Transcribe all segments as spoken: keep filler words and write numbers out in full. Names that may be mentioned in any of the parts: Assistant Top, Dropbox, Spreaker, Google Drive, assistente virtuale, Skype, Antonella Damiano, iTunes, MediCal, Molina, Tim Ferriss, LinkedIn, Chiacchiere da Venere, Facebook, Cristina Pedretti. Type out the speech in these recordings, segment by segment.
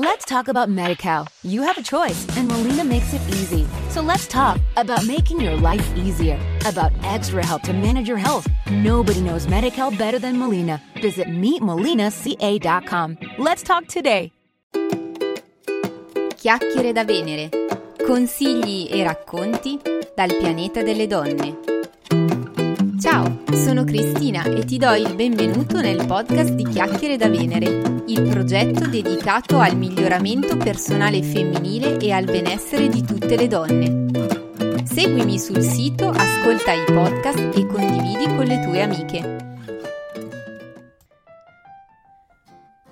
Let's talk about MediCal. You have a choice, and Molina makes it easy. So let's talk about making your life easier, about extra help to manage your health. Nobody knows MediCal better than Molina. Visit meet molina c a dot com. Let's talk today. Chiacchiere da Venere. Consigli e racconti dal pianeta delle donne. Ciao, sono Cristina e ti do il benvenuto nel podcast di Chiacchiere da Venere, il progetto dedicato al miglioramento personale femminile e al benessere di tutte le donne. Seguimi sul sito, ascolta i podcast e condividi con le tue amiche.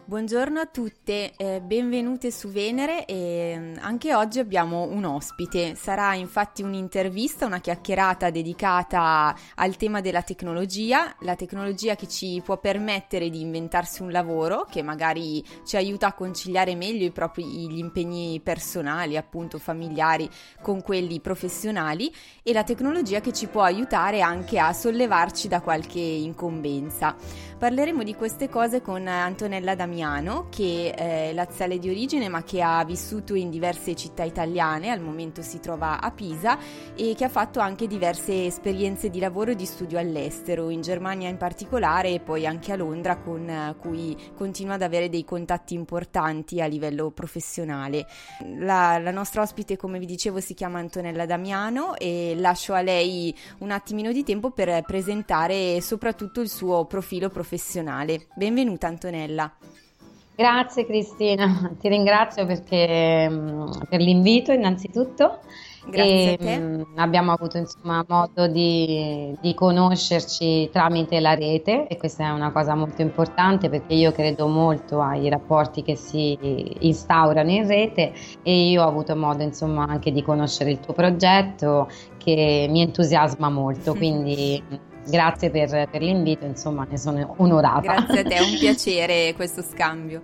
Buongiorno a tutte, eh, benvenute su Venere e anche oggi abbiamo un ospite. Sarà infatti un'intervista, una chiacchierata dedicata al tema della tecnologia, la tecnologia che ci può permettere di inventarsi un lavoro che magari ci aiuta a conciliare meglio i propri gli impegni personali, appunto familiari, con quelli professionali, e la tecnologia che ci può aiutare anche a sollevarci da qualche incombenza. Parleremo di queste cose con Antonella Damiano, che è laziale di origine ma che ha vissuto in diverse città italiane, al momento si trova a Pisa, e che ha fatto anche diverse esperienze di lavoro e di studio all'estero, in Germania in particolare e poi anche a Londra, con cui continua ad avere dei contatti importanti a livello professionale. La, la nostra ospite, come vi dicevo, si chiama Antonella Damiano e lascio a lei un attimino di tempo per presentare soprattutto il suo profilo professionale. Benvenuta Antonella. Grazie Cristina, ti ringrazio perché, per l'invito innanzitutto. Grazie e, a te. Mh, abbiamo avuto insomma modo di, di conoscerci tramite la rete, e questa è una cosa molto importante perché io credo molto ai rapporti che si instaurano in rete, e io ho avuto modo insomma anche di conoscere il tuo progetto che mi entusiasma molto, quindi grazie per, per l'invito, insomma ne sono onorata. Grazie a te, è un piacere questo scambio.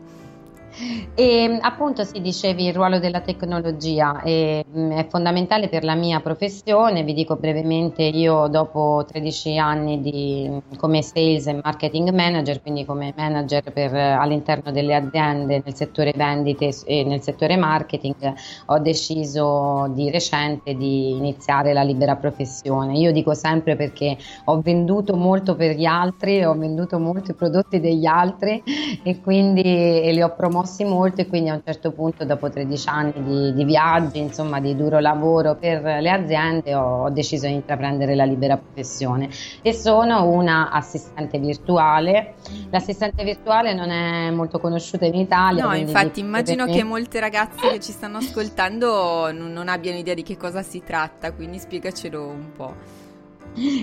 E appunto si dicevi il ruolo della tecnologia e, mh, è fondamentale per la mia professione. Vi dico brevemente, io dopo tredici anni di, come sales e marketing manager, quindi come manager per, all'interno delle aziende nel settore vendite e nel settore marketing, ho deciso di recente di iniziare la libera professione. Io dico sempre, perché ho venduto molto per gli altri, ho venduto molto i prodotti degli altri e quindi e li ho promosso molto, e quindi a un certo punto, dopo tredici anni di, di viaggi, insomma di duro lavoro per le aziende, ho, ho deciso di intraprendere la libera professione e sono una assistente virtuale. L'assistente virtuale non è molto conosciuta in Italia. No, infatti immagino che molte ragazze che ci stanno ascoltando non, non abbiano idea di che cosa si tratta, quindi spiegacelo un po'.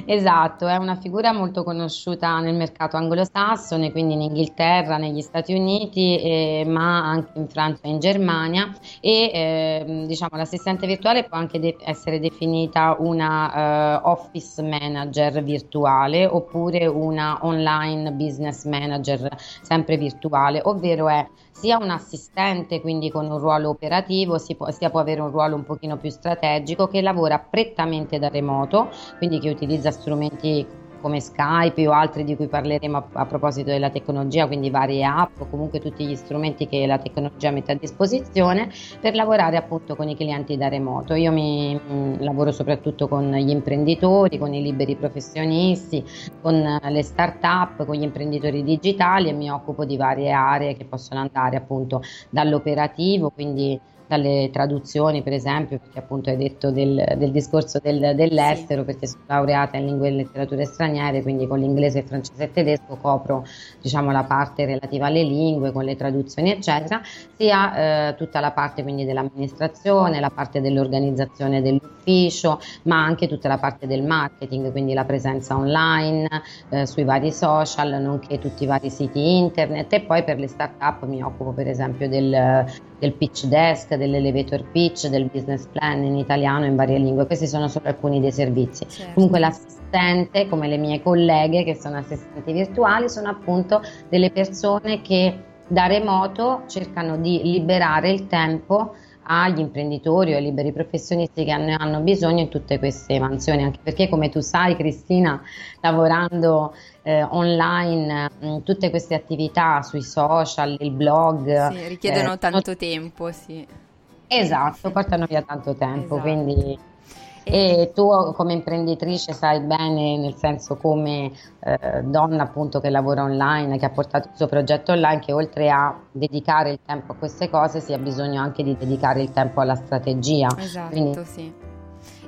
Esatto, è una figura molto conosciuta nel mercato anglosassone, quindi in Inghilterra, negli Stati Uniti, eh, ma anche in Francia e in Germania, e eh, diciamo l'assistente virtuale può anche de- essere definita una uh, office manager virtuale, oppure una online business manager sempre virtuale, ovvero è sia un assistente, quindi con un ruolo operativo, si può, sia può avere un ruolo un pochino più strategico, che lavora prettamente da remoto, quindi che utilizza strumenti come Skype o altri di cui parleremo a, a proposito della tecnologia, quindi varie app o comunque tutti gli strumenti che la tecnologia mette a disposizione per lavorare appunto con i clienti da remoto. Io mi mh, lavoro soprattutto con gli imprenditori, con i liberi professionisti, con le start-up, con gli imprenditori digitali, e mi occupo di varie aree che possono andare appunto dall'operativo, quindi dalle traduzioni per esempio, perché appunto hai detto del, del discorso del, dell'estero, sì, perché sono laureata in lingue e letterature straniere, quindi con l'inglese, il francese e il tedesco copro diciamo la parte relativa alle lingue con le traduzioni eccetera, sia eh, tutta la parte quindi dell'amministrazione, la parte dell'organizzazione dell'ufficio, ma anche tutta la parte del marketing, quindi la presenza online eh, sui vari social, nonché tutti i vari siti internet, e poi per le start-up mi occupo per esempio del, del pitch desk, dell'elevator pitch, del business plan in italiano e in varie lingue. Questi sono solo alcuni dei servizi. Certo. Comunque l'assistente, come le mie colleghe che sono assistenti virtuali, sono appunto delle persone che da remoto cercano di liberare il tempo agli imprenditori o ai liberi professionisti che ne hanno bisogno in tutte queste mansioni, anche perché, come tu sai Cristina, lavorando eh, online, mh, tutte queste attività sui social, il blog… Sì, richiedono eh, tanto tempo, sì. Esatto, portano via tanto tempo, esatto. Quindi… E tu come imprenditrice sai bene, nel senso come eh, donna appunto che lavora online, che ha portato il suo progetto online, che oltre a dedicare il tempo a queste cose si ha bisogno anche di dedicare il tempo alla strategia. Esatto, quindi, sì.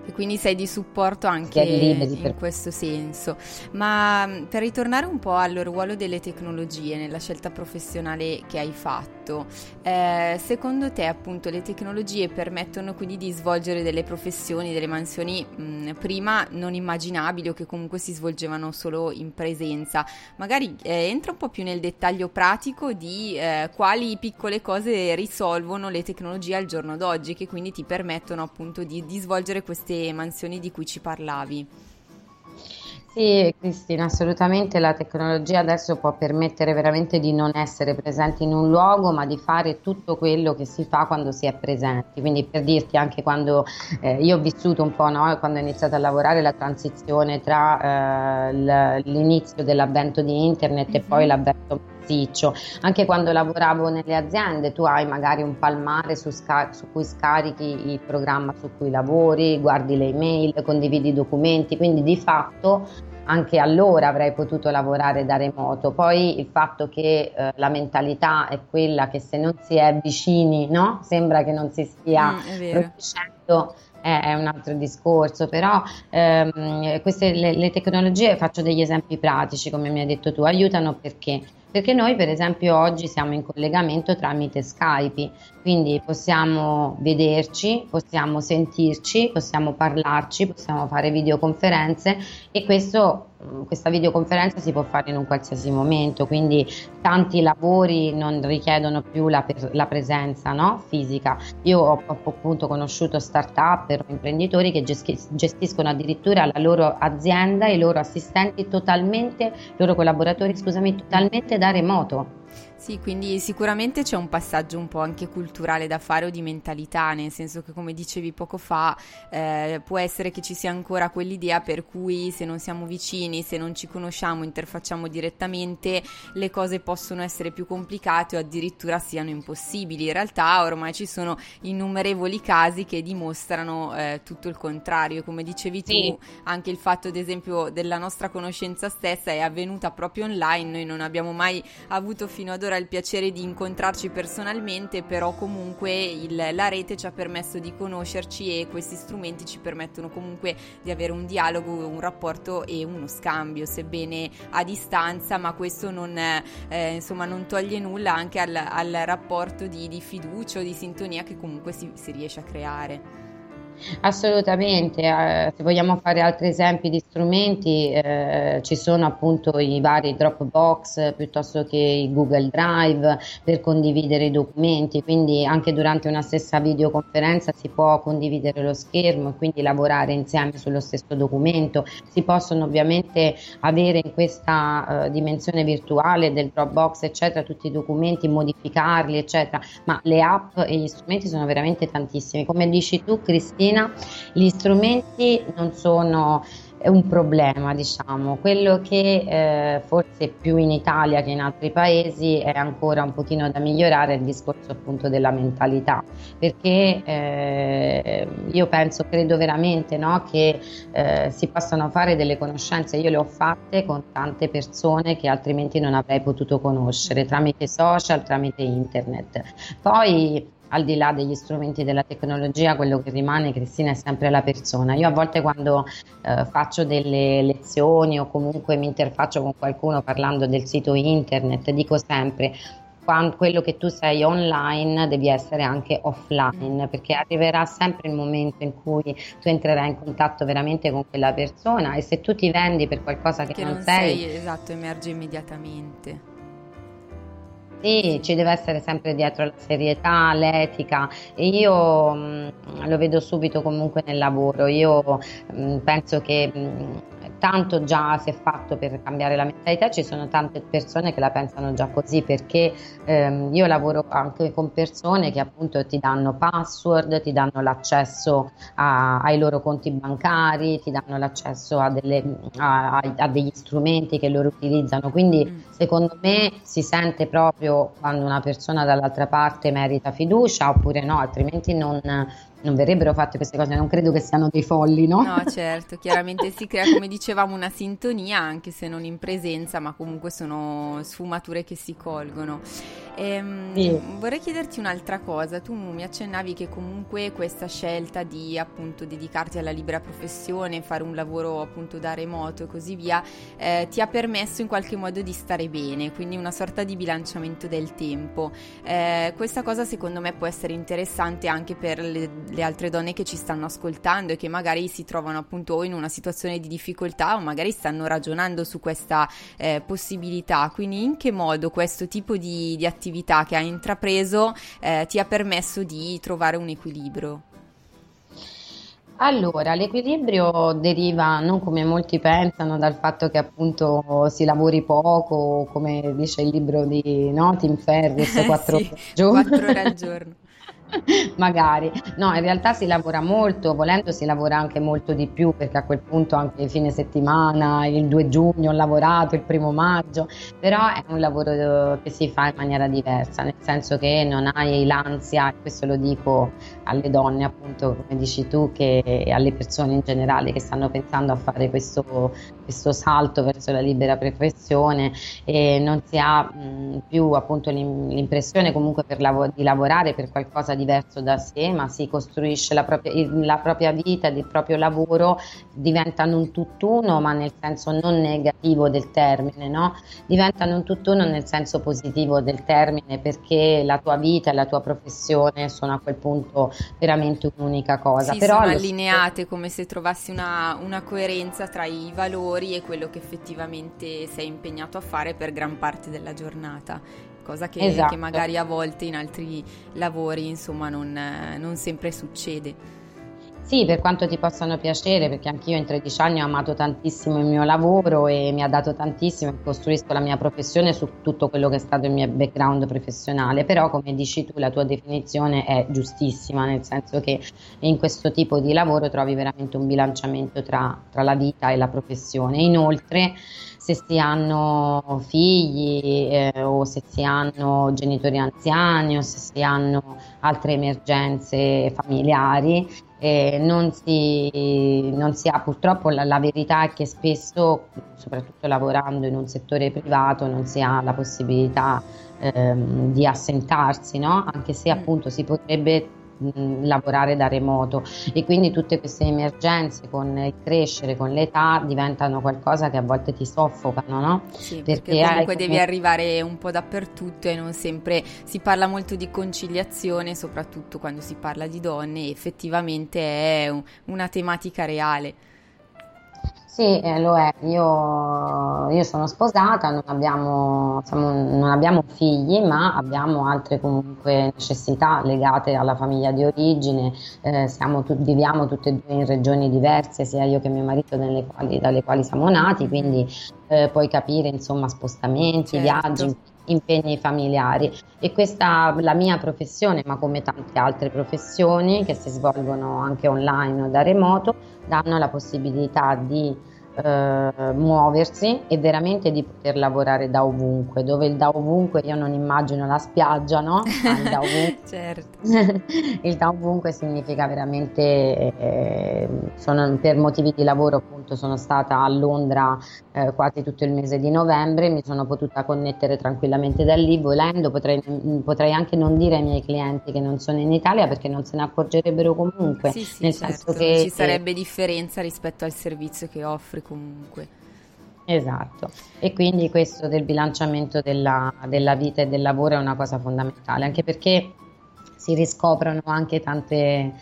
E quindi sei di supporto anche liberi, in per... questo senso. Ma per ritornare un po' al ruolo delle tecnologie nella scelta professionale che hai fatto, eh, secondo te appunto le tecnologie permettono quindi di svolgere delle professioni, delle mansioni mh, prima non immaginabili o che comunque si svolgevano solo in presenza? Magari eh, entra un po' più nel dettaglio pratico di eh, quali piccole cose risolvono le tecnologie al giorno d'oggi, che quindi ti permettono appunto di, di svolgere queste mansioni di cui ci parlavi. Sì Cristina, assolutamente la tecnologia adesso può permettere veramente di non essere presenti in un luogo, ma di fare tutto quello che si fa quando si è presenti. Quindi per dirti, anche quando eh, io ho vissuto un po', no, quando ho iniziato a lavorare, la transizione tra eh, l'inizio dell'avvento di internet mm-hmm. e poi l'avvento massiccio. Anche quando lavoravo nelle aziende, tu hai magari un palmare su, sca- su cui scarichi il programma su cui lavori, guardi le email, condividi i documenti, quindi di fatto anche allora avrei potuto lavorare da remoto. Poi il fatto che eh, la mentalità è quella che se non si è vicini, no? Sembra che non si stia producendo, mm, è, è un altro discorso, però ehm, queste le, le tecnologie, faccio degli esempi pratici come mi hai detto tu, aiutano perché? Perché noi per esempio oggi siamo in collegamento tramite Skype, quindi possiamo vederci, possiamo sentirci, possiamo parlarci, possiamo fare videoconferenze e questo, questa videoconferenza si può fare in un qualsiasi momento, quindi tanti lavori non richiedono più la, la presenza, no? fisica. Io ho, ho appunto conosciuto start-up o imprenditori che gestiscono addirittura la loro azienda e i loro assistenti totalmente, i loro collaboratori, scusami, totalmente da remoto. Sì, quindi sicuramente c'è un passaggio un po' anche culturale da fare o di mentalità, nel senso che come dicevi poco fa eh, può essere che ci sia ancora quell'idea per cui se non siamo vicini, se non ci conosciamo, interfacciamo direttamente, le cose possono essere più complicate o addirittura siano impossibili. In realtà ormai ci sono innumerevoli casi che dimostrano eh, tutto il contrario, come dicevi tu, sì. Anche il fatto ad esempio della nostra conoscenza stessa è avvenuta proprio online, noi non abbiamo mai avuto fino ad ora il piacere di incontrarci personalmente, però comunque il, la rete ci ha permesso di conoscerci e questi strumenti ci permettono comunque di avere un dialogo, un rapporto e uno scambio, sebbene a distanza, ma questo non, eh, insomma, non toglie nulla anche al, al rapporto di, di fiducia o di sintonia che comunque si, si riesce a creare. Assolutamente, eh, se vogliamo fare altri esempi di strumenti eh, ci sono appunto i vari Dropbox piuttosto che i Google Drive per condividere i documenti, quindi anche durante una stessa videoconferenza si può condividere lo schermo e quindi lavorare insieme sullo stesso documento. Si possono ovviamente avere in questa eh, dimensione virtuale del Dropbox eccetera tutti i documenti, modificarli eccetera, ma le app e gli strumenti sono veramente tantissimi. Come dici tu Cristina, gli strumenti non sono un problema, diciamo. Quello che eh, forse più in Italia che in altri paesi è ancora un pochino da migliorare è il discorso appunto della mentalità, perché eh, io penso, credo veramente, no, che eh, si possano fare delle conoscenze. Io le ho fatte con tante persone che altrimenti non avrei potuto conoscere tramite social, tramite internet. Poi al di là degli strumenti della tecnologia, quello che rimane, Cristina, è sempre la persona. Io a volte quando eh, faccio delle lezioni o comunque mi interfaccio con qualcuno parlando del sito internet, dico sempre quando, quello che tu sei online devi essere anche offline, perché arriverà sempre il momento in cui tu entrerai in contatto veramente con quella persona e se tu ti vendi per qualcosa che, che non, non sei, sei esatto, emerge immediatamente. Sì, ci deve essere sempre dietro la serietà, l'etica e io mh, lo vedo subito comunque nel lavoro. Io mh, penso che mh, tanto già si è fatto per cambiare la mentalità, ci sono tante persone che la pensano già così, perché ehm, io lavoro anche con persone che appunto ti danno password, ti danno l'accesso a, ai loro conti bancari, ti danno l'accesso a, delle, a, a, a degli strumenti che loro utilizzano, quindi mm. secondo me si sente proprio quando una persona dall'altra parte merita fiducia oppure no, altrimenti non... non verrebbero fatte queste cose, non credo che siano dei folli, no? No, certo, chiaramente si crea, come dicevamo, una sintonia, anche se non in presenza, ma comunque sono sfumature che si colgono. Ehm, sì. Vorrei chiederti un'altra cosa, tu mi accennavi che comunque questa scelta di appunto dedicarti alla libera professione, fare un lavoro appunto da remoto e così via, eh, ti ha permesso in qualche modo di stare bene, quindi una sorta di bilanciamento del tempo. Eh, questa cosa secondo me può essere interessante anche per le le altre donne che ci stanno ascoltando e che magari si trovano appunto in una situazione di difficoltà o magari stanno ragionando su questa eh, possibilità. Quindi in che modo questo tipo di, di attività che hai intrapreso eh, ti ha permesso di trovare un equilibrio? Allora, l'equilibrio deriva, non come molti pensano, dal fatto che appunto si lavori poco, come dice il libro di no, Tim Ferriss, quattro sì, ore al giorno. Magari, no, in realtà si lavora molto, volendo si lavora anche molto di più, perché a quel punto anche il fine settimana, il due giugno ho lavorato, il primo maggio, però è un lavoro che si fa in maniera diversa, nel senso che non hai l'ansia, e questo lo dico alle donne appunto come dici tu, che alle persone in generale che stanno pensando a fare questo, questo salto verso la libera professione, e non si ha mh, più appunto l'impressione comunque per lav- di lavorare per qualcosa di diverso da sé, ma si costruisce la propria, la propria vita, il proprio lavoro, diventano un tutt'uno, ma nel senso non negativo del termine, no? Diventano un tutt'uno nel senso positivo del termine, perché la tua vita e la tua professione sono a quel punto veramente un'unica cosa. Sì, però sono allineate, come se trovassi una, una coerenza tra i valori e quello che effettivamente sei impegnato a fare per gran parte della giornata. Cosa che, esatto. che magari a volte in altri lavori insomma non, non sempre succede. Sì, per quanto ti possano piacere, perché anch'io in tredici anni ho amato tantissimo il mio lavoro e mi ha dato tantissimo, costruisco la mia professione su tutto quello che è stato il mio background professionale, però come dici tu la tua definizione è giustissima, nel senso che in questo tipo di lavoro trovi veramente un bilanciamento tra, tra la vita e la professione. Inoltre se si hanno figli eh, o se si hanno genitori anziani o se si hanno altre emergenze familiari, Eh, non, si, non si ha purtroppo la, la verità è che spesso, soprattutto lavorando in un settore privato, non si ha la possibilità ehm, di assentarsi, no? Anche se appunto si potrebbe mh, lavorare da remoto, e quindi tutte queste emergenze con il crescere, con l'età, diventano qualcosa che a volte ti soffocano, no? Sì, perché, perché comunque hai... devi arrivare un po' dappertutto e non sempre si parla molto di conciliazione, soprattutto quando si parla di donne, effettivamente è un, una tematica reale. Sì, eh, lo è, io, io sono sposata, non abbiamo, siamo, non abbiamo figli, ma abbiamo altre comunque necessità legate alla famiglia di origine, eh, siamo, viviamo tutte e due in regioni diverse, sia io che mio marito, nelle quali, dalle quali siamo nati, quindi eh, puoi capire insomma spostamenti, certo. viaggi, impegni familiari, e questa la mia professione, ma come tante altre professioni che si svolgono anche online o da remoto, danno la possibilità di eh, muoversi e veramente di poter lavorare da ovunque, dove il da ovunque io non immagino la spiaggia, no? Ma il da ovunque, certo. il da ovunque significa veramente eh, sono, per motivi di lavoro appunto sono stata a Londra eh, quasi tutto il mese di novembre, mi sono potuta connettere tranquillamente da lì, volendo potrei, potrei anche non dire ai miei clienti che non sono in Italia, perché non se ne accorgerebbero comunque, sì, sì, nel certo. senso che ci sarebbe eh, differenza rispetto al servizio che offri comunque. Esatto, e quindi questo del bilanciamento della, della vita e del lavoro è una cosa fondamentale, anche perché si riscoprono anche tante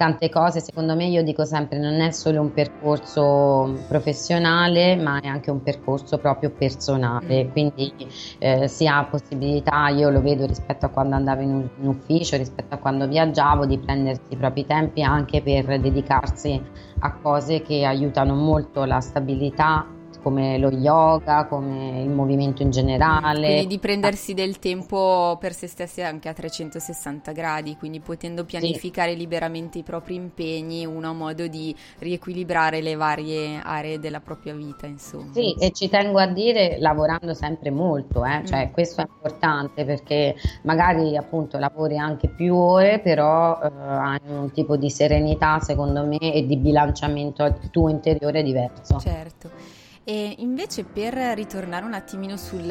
tante cose. Secondo me, io dico sempre, non è solo un percorso professionale, ma è anche un percorso proprio personale, quindi eh, si ha possibilità, io lo vedo rispetto a quando andavo in, in ufficio, rispetto a quando viaggiavo, di prendersi i propri tempi anche per dedicarsi a cose che aiutano molto la stabilità, come lo yoga, come il movimento in generale. Quindi di prendersi del tempo per se stessi anche a trecentosessanta gradi, quindi potendo pianificare sì. liberamente i propri impegni, uno ha modo di riequilibrare le varie aree della propria vita, insomma. Sì, e ci tengo a dire, lavorando sempre molto, eh? cioè mm. questo è importante, perché magari appunto lavori anche più ore, però eh, hai un tipo di serenità, secondo me, e di bilanciamento tuo interiore diverso. Certo. E invece, per ritornare un attimino sul,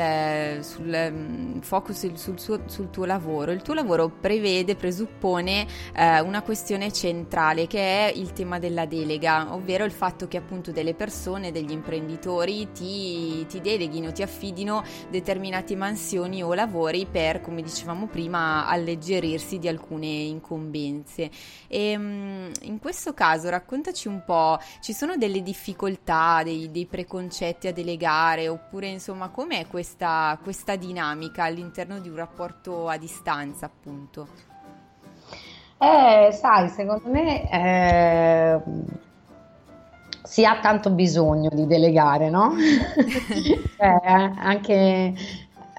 sul focus sul, suo, sul tuo lavoro, il tuo lavoro prevede, presuppone eh, una questione centrale, che è il tema della delega, ovvero il fatto che appunto delle persone, degli imprenditori ti, ti deleghino, ti affidino determinate mansioni o lavori per, come dicevamo prima, alleggerirsi di alcune incombenze. E, in questo caso raccontaci un po', ci sono delle difficoltà, dei, dei preconcetti concetti a delegare, oppure insomma com'è questa, questa dinamica all'interno di un rapporto a distanza, appunto? Eh, sai, secondo me eh, si ha tanto bisogno di delegare, no? eh, anche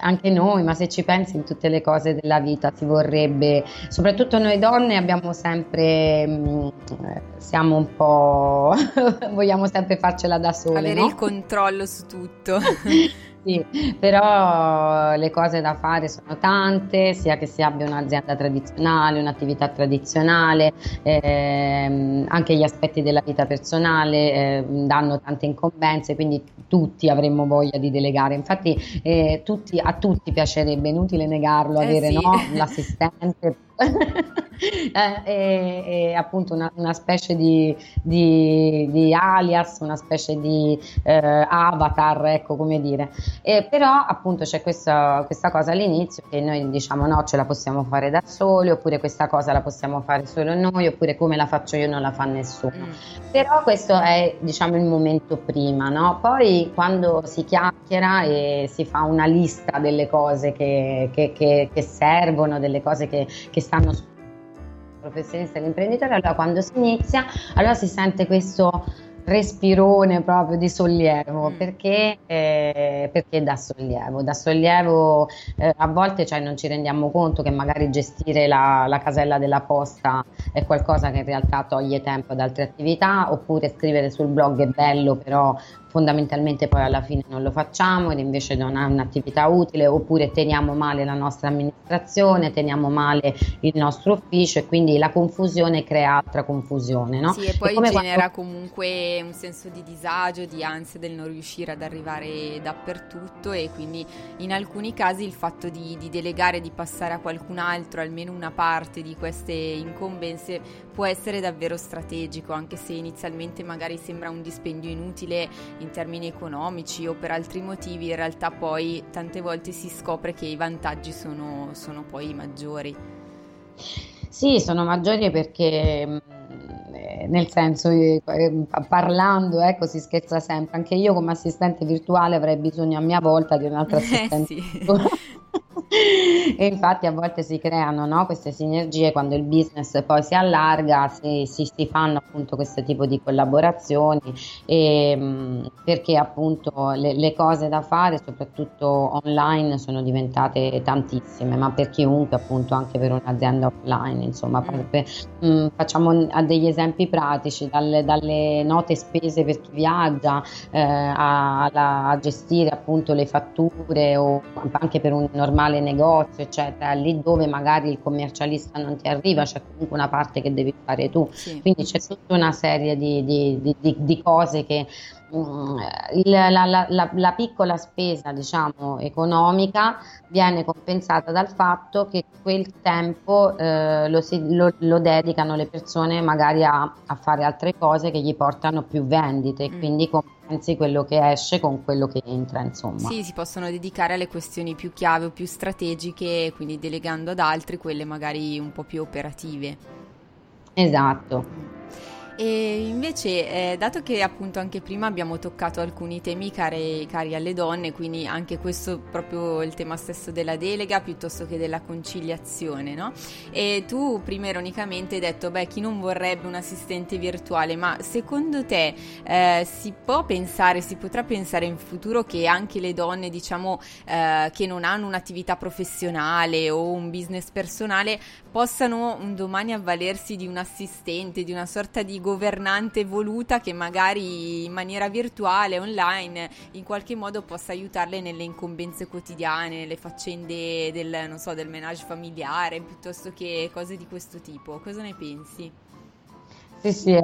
Anche noi, ma se ci pensi, in tutte le cose della vita si vorrebbe, soprattutto noi donne abbiamo sempre, siamo un po', vogliamo sempre farcela da sole, avere no? il controllo su tutto. Sì, però le cose da fare sono tante, sia che si abbia un'azienda tradizionale, un'attività tradizionale, ehm, anche gli aspetti della vita personale eh, danno tante incombenze, quindi tutti avremmo voglia di delegare. Infatti eh, tutti, a tutti piacerebbe, inutile negarlo, eh avere sì. no? l'assistente eh, e, e appunto una, una specie di, di, di alias, una specie di eh, avatar, ecco, come dire. E però appunto c'è questa, questa cosa all'inizio che noi diciamo no, ce la possiamo fare da soli, oppure questa cosa la possiamo fare solo noi, oppure come la faccio io non la fa nessuno. mm. Però questo è, diciamo, il momento prima, no? Poi quando si chiacchiera e si fa una lista delle cose che, che, che, che servono, delle cose che, che stanno sul professionista e l'imprenditore, allora quando si inizia, allora si sente questo respirone proprio di sollievo, mm. perché, eh, perché dà sollievo, dà sollievo eh, a volte, cioè, non ci rendiamo conto che magari gestire la, la casella della posta è qualcosa che in realtà toglie tempo ad altre attività, oppure scrivere sul blog è bello, però fondamentalmente poi alla fine non lo facciamo ed invece non è un'attività utile, oppure teniamo male la nostra amministrazione, teniamo male il nostro ufficio, e quindi la confusione crea altra confusione, no? Sì, e poi e genera quando... comunque un senso di disagio, di ansia del non riuscire ad arrivare dappertutto, e quindi in alcuni casi il fatto di, di delegare, di passare a qualcun altro almeno una parte di queste incombenze può essere davvero strategico, anche se inizialmente magari sembra un dispendio inutile in termini economici o per altri motivi, in realtà poi tante volte si scopre che i vantaggi sono, sono poi maggiori. Sì, sono maggiori perché, nel senso, parlando, ecco, si scherza sempre, anche io come assistente virtuale avrei bisogno a mia volta di un'altra assistente. Eh, sì. E infatti a volte si creano, no, queste sinergie, quando il business poi si allarga si, si, si fanno appunto questo tipo di collaborazioni, e, mh, perché appunto le, le cose da fare soprattutto online sono diventate tantissime, ma per chiunque, appunto, anche per un'azienda offline, insomma. mm. per, mh, facciamo a degli esempi pratici, dalle, dalle note spese per chi viaggia eh, a, a gestire appunto le fatture, o anche per un normale negozio, eccetera, lì dove magari il commercialista non ti arriva c'è comunque una parte che devi fare tu. Sì. Quindi c'è tutta una serie di, di, di, di cose che um, la, la, la, la piccola spesa, diciamo, economica viene compensata dal fatto che quel tempo eh, lo, si, lo, lo dedicano le persone magari a, a fare altre cose che gli portano più vendite, mm. quindi con anzi quello che esce con quello che entra, insomma. Sì, si possono dedicare alle questioni più chiave o più strategiche, quindi delegando ad altri quelle magari un po' più operative. Esatto. E invece, eh, dato che appunto anche prima abbiamo toccato alcuni temi cari, cari alle donne, quindi anche questo proprio il tema stesso della delega piuttosto che della conciliazione, no? E tu prima ironicamente hai detto, beh, chi non vorrebbe un assistente virtuale, ma secondo te eh, si può pensare, si potrà pensare in futuro che anche le donne, diciamo, eh, che non hanno un'attività professionale o un business personale, possano un domani avvalersi di un assistente, di una sorta di governante voluta che magari in maniera virtuale, online, in qualche modo possa aiutarle nelle incombenze quotidiane, nelle faccende del, non so, del ménage familiare, piuttosto che cose di questo tipo? Cosa ne pensi? Sì, sì, è,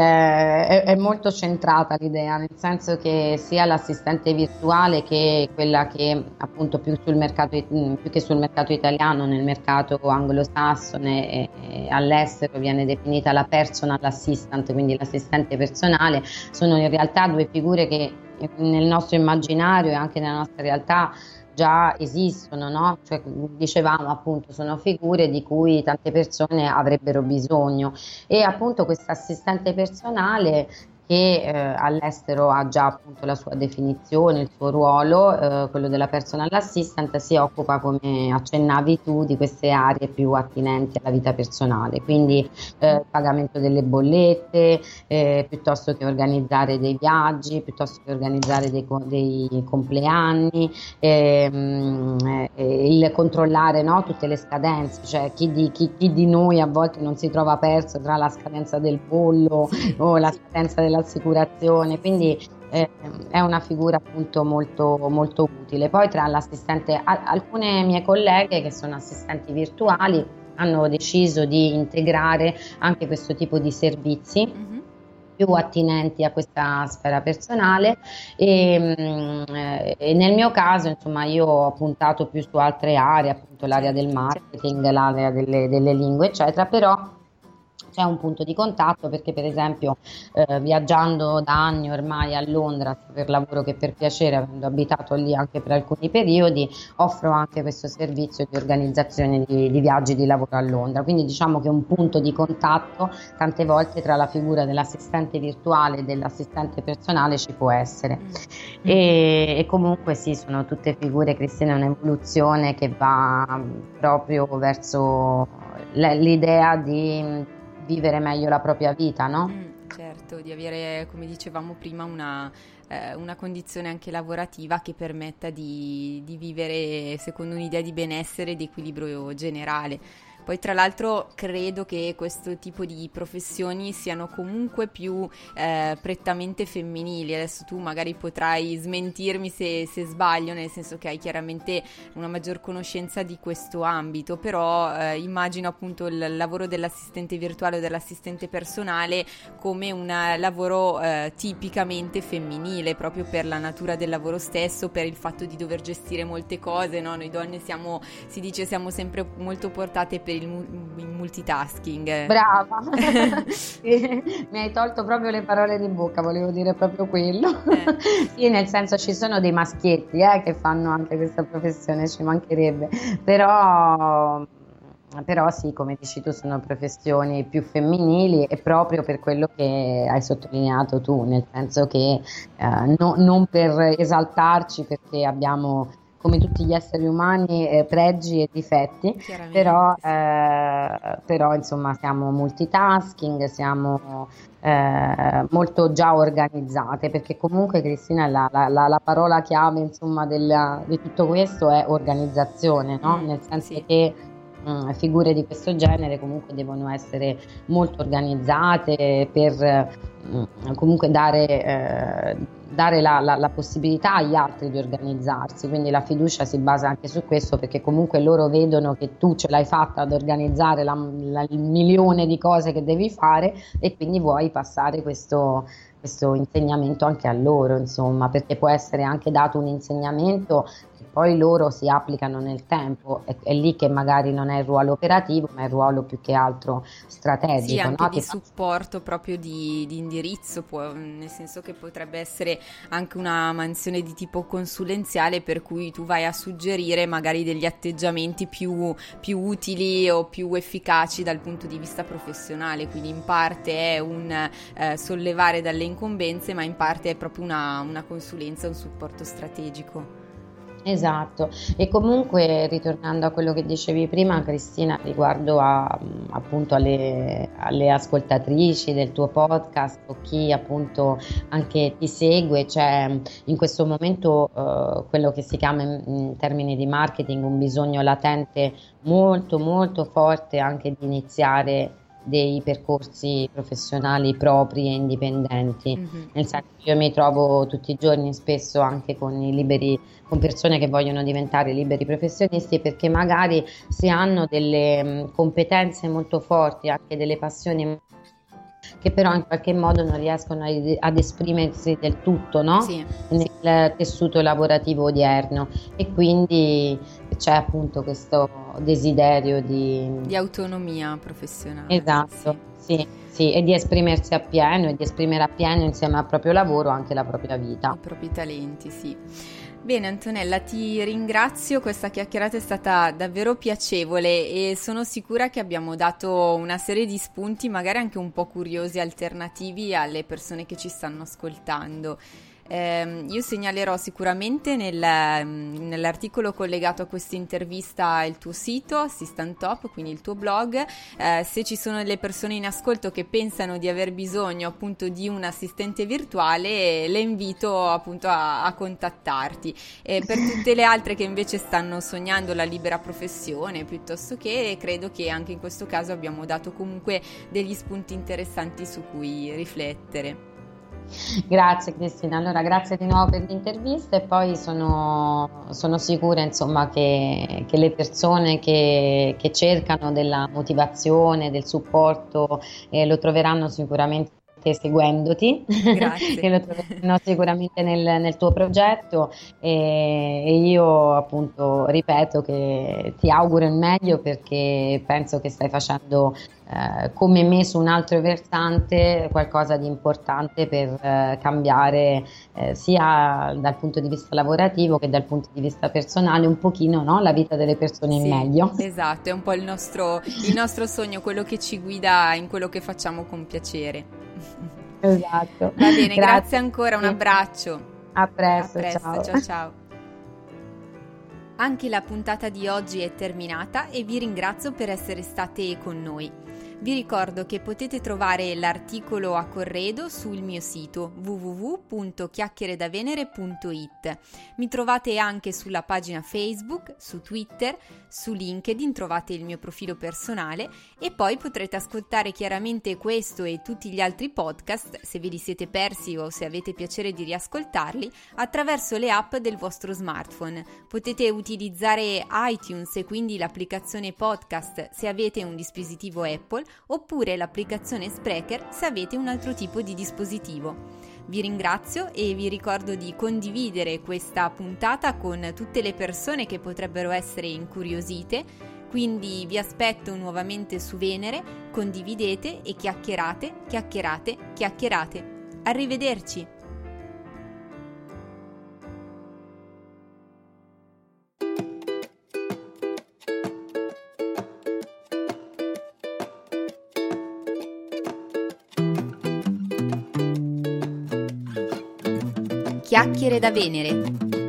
è, è molto centrata l'idea, nel senso che sia l'assistente virtuale che quella che appunto più sul mercato, più che sul mercato italiano, nel mercato anglosassone e, e all'estero viene definita la personal assistant, quindi l'assistente personale, sono in realtà due figure che nel nostro immaginario e anche nella nostra realtà già esistono, no? Cioè, dicevamo appunto, sono figure di cui tante persone avrebbero bisogno, e appunto questa assistente personale che eh, all'estero ha già appunto la sua definizione, il suo ruolo, eh, quello della personal assistant, si occupa, come accennavi tu, di queste aree più attinenti alla vita personale, quindi eh, pagamento delle bollette, eh, piuttosto che organizzare dei viaggi, piuttosto che organizzare dei, dei compleanni, eh, mh, eh, il controllare, no, tutte le scadenze, cioè chi di, chi, chi di noi a volte non si trova perso tra la scadenza del pollo o la scadenza della assicurazione, quindi eh, è una figura appunto molto, molto utile. Poi tra l'assistente, a, alcune mie colleghe che sono assistenti virtuali hanno deciso di integrare anche questo tipo di servizi, mm-hmm, più attinenti a questa sfera personale, e, e nel mio caso insomma io ho puntato più su altre aree, appunto l'area del marketing, l'area delle, delle lingue eccetera, però c'è un punto di contatto, perché per esempio eh, viaggiando da anni ormai a Londra per lavoro che per piacere, avendo abitato lì anche per alcuni periodi, offro anche questo servizio di organizzazione di, di viaggi di lavoro a Londra, quindi diciamo che è un punto di contatto tante volte tra la figura dell'assistente virtuale e dell'assistente personale ci può essere, e, e comunque sì, sono tutte figure, Cristina, è un'evoluzione che va proprio verso l'idea di vivere meglio la propria vita, no? Mm, certo, di avere, come dicevamo prima, una, eh, una condizione anche lavorativa che permetta di, di vivere secondo un'idea di benessere e di equilibrio generale. Poi tra l'altro credo che questo tipo di professioni siano comunque più eh, prettamente femminili. Adesso tu magari potrai smentirmi se, se sbaglio, nel senso che hai chiaramente una maggior conoscenza di questo ambito, però eh, immagino appunto il lavoro dell'assistente virtuale o dell'assistente personale come un lavoro eh, tipicamente femminile, proprio per la natura del lavoro stesso, per il fatto di dover gestire molte cose, no? Noi donne siamo, si dice, siamo sempre molto portate per il multitasking. Brava. Sì, mi hai tolto proprio le parole di bocca, volevo dire proprio quello. Eh. Sì, nel senso ci sono dei maschietti eh, che fanno anche questa professione, ci mancherebbe, però però sì, come dici tu, sono professioni più femminili, e proprio per quello che hai sottolineato tu, nel senso che eh, no, non per esaltarci, perché abbiamo, come tutti gli esseri umani, eh, pregi e difetti, però, eh, però insomma siamo multitasking, siamo eh, molto già organizzate, perché comunque, Cristina, la, la, la parola chiave insomma della, di tutto questo è organizzazione, no? Nel senso sì, che mh, figure di questo genere comunque devono essere molto organizzate per mh, comunque dare... Eh, dare la, la, la possibilità agli altri di organizzarsi, quindi la fiducia si basa anche su questo, perché comunque loro vedono che tu ce l'hai fatta ad organizzare la, la, il milione di cose che devi fare, e quindi vuoi passare questo, questo insegnamento anche a loro, insomma, perché può essere anche dato un insegnamento che poi loro si applicano nel tempo, è, è lì che magari non è il ruolo operativo, ma è il ruolo più che altro strategico. Sì, anche no? Di che supporto, proprio di, di indirizzo, può, nel senso che potrebbe essere anche una mansione di tipo consulenziale, per cui tu vai a suggerire magari degli atteggiamenti più, più utili o più efficaci dal punto di vista professionale, quindi in parte è un eh, sollevare dalle incombenze, ma in parte è proprio una, una consulenza, un supporto strategico. Esatto, e comunque ritornando a quello che dicevi prima, Cristina, riguardo a, appunto alle, alle ascoltatrici del tuo podcast o chi appunto anche ti segue, c'è cioè, in questo momento eh, quello che si chiama in, in termini di marketing un bisogno latente molto molto forte anche di iniziare dei percorsi professionali propri e indipendenti, mm-hmm. nel senso che io mi trovo tutti i giorni spesso anche con i liberi, con persone che vogliono diventare liberi professionisti, perché magari se hanno delle competenze molto forti, anche delle passioni che però in qualche modo non riescono ad esprimersi del tutto, no? Sì, nel sì. tessuto lavorativo odierno, e quindi c'è appunto questo desiderio di, di autonomia professionale. Esatto, sì. sì. Sì, e di esprimersi appieno, e di esprimere appieno insieme al proprio lavoro anche la propria vita. I propri talenti, sì. Bene Antonella, ti ringrazio, questa chiacchierata è stata davvero piacevole e sono sicura che abbiamo dato una serie di spunti magari anche un po' curiosi, alternativi alle persone che ci stanno ascoltando. Eh, io segnalerò sicuramente nel, nell'articolo collegato a questa intervista il tuo sito Assistant Top, quindi il tuo blog. Eh, se ci sono delle persone in ascolto che pensano di aver bisogno appunto di un assistente virtuale, le invito appunto a, a contattarti. Eh, per tutte le altre che invece stanno sognando la libera professione piuttosto che, credo che anche in questo caso abbiamo dato comunque degli spunti interessanti su cui riflettere. Grazie Cristina, allora grazie di nuovo per l'intervista, e poi sono, sono sicura insomma che, che le persone che, che cercano della motivazione, del supporto eh, lo troveranno sicuramente seguendoti, che lo troveranno sicuramente nel, nel tuo progetto, e, e io appunto ripeto che ti auguro il meglio, perché penso che stai facendo eh, come me su un altro versante qualcosa di importante per eh, cambiare eh, sia dal punto di vista lavorativo che dal punto di vista personale un pochino, no? La vita delle persone, sì, in meglio. Esatto, è un po' il nostro, il nostro sogno, quello che ci guida in quello che facciamo con piacere. Esatto. Va bene, grazie, grazie ancora, un abbraccio. A presto, a presto, ciao. Ciao, ciao. Anche la puntata di oggi è terminata e vi ringrazio per essere state con noi. Vi ricordo che potete trovare l'articolo a corredo sul mio sito w w w punto chiacchiere da venere punto i t. Mi trovate anche sulla pagina Facebook, su Twitter, su LinkedIn trovate il mio profilo personale, e poi potrete ascoltare chiaramente questo e tutti gli altri podcast, se ve li siete persi o se avete piacere di riascoltarli, attraverso le app del vostro smartphone. Potete utilizzare iTunes e quindi l'applicazione podcast se avete un dispositivo Apple, oppure l'applicazione Spreaker se avete un altro tipo di dispositivo. Vi ringrazio e vi ricordo di condividere questa puntata con tutte le persone che potrebbero essere incuriosite, quindi vi aspetto nuovamente su Venere, condividete e chiacchierate, chiacchierate, chiacchierate. Arrivederci! Chiacchiere da Venere,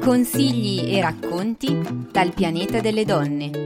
consigli e racconti dal pianeta delle donne.